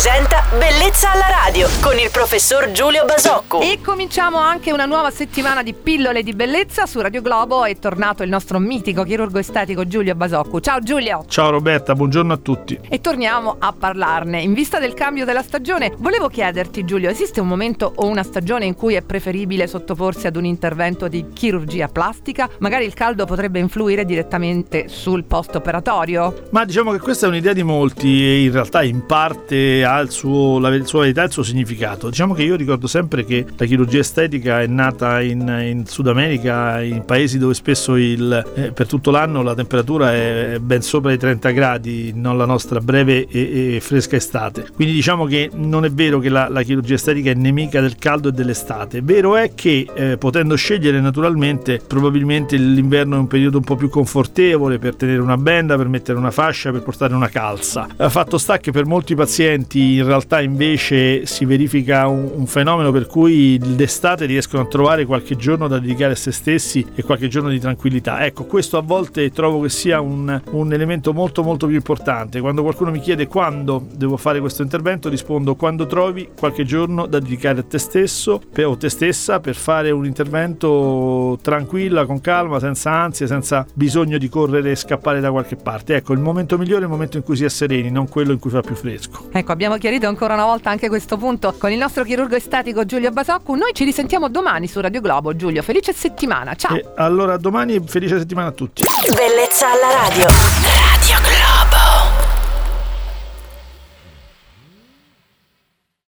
presenta Bellezza alla radio con il professor Giulio Basoccu. E cominciamo anche una nuova settimana di pillole di bellezza su Radio Globo. È tornato il nostro mitico chirurgo estetico Giulio Basoccu. Ciao Giulio. Ciao Roberta, buongiorno a tutti. E torniamo a parlarne. In vista del cambio della stagione, volevo chiederti Giulio, esiste un momento o una stagione in cui è preferibile sottoporsi ad un intervento di chirurgia plastica? Magari il caldo potrebbe influire direttamente sul post-operatorio? Ma diciamo che questa è un'idea di molti e in realtà in parte ha la sua verità e il suo significato. Diciamo che io ricordo sempre che la chirurgia estetica è nata in Sud America, in paesi dove spesso per tutto l'anno la temperatura è ben sopra i 30 gradi, non la nostra breve e fresca estate. Quindi diciamo che non è vero che la chirurgia estetica è nemica del caldo e dell'estate. Vero è che potendo scegliere naturalmente, probabilmente l'inverno è un periodo un po' più confortevole per tenere una benda, per mettere una fascia, per portare una calza. Fatto sta che per molti pazienti in realtà invece si verifica un fenomeno per cui d'estate riescono a trovare qualche giorno da dedicare a se stessi e qualche giorno di tranquillità. Ecco, questo a volte trovo che sia un elemento molto molto più importante. Quando qualcuno mi chiede quando devo fare questo intervento, rispondo quando trovi qualche giorno da dedicare a te stesso o te stessa per fare un intervento tranquilla, con calma, senza ansia, senza bisogno di correre e scappare da qualche parte. Ecco, il momento migliore è il momento in cui si è sereni, non quello in cui fa più fresco. Ecco, abbiamo chiarito ancora una volta anche questo punto con il nostro chirurgo estetico Giulio Basoccu. Noi ci risentiamo domani su Radio Globo. Giulio, felice settimana, ciao! Allora domani, felice settimana a tutti. Bellezza alla radio.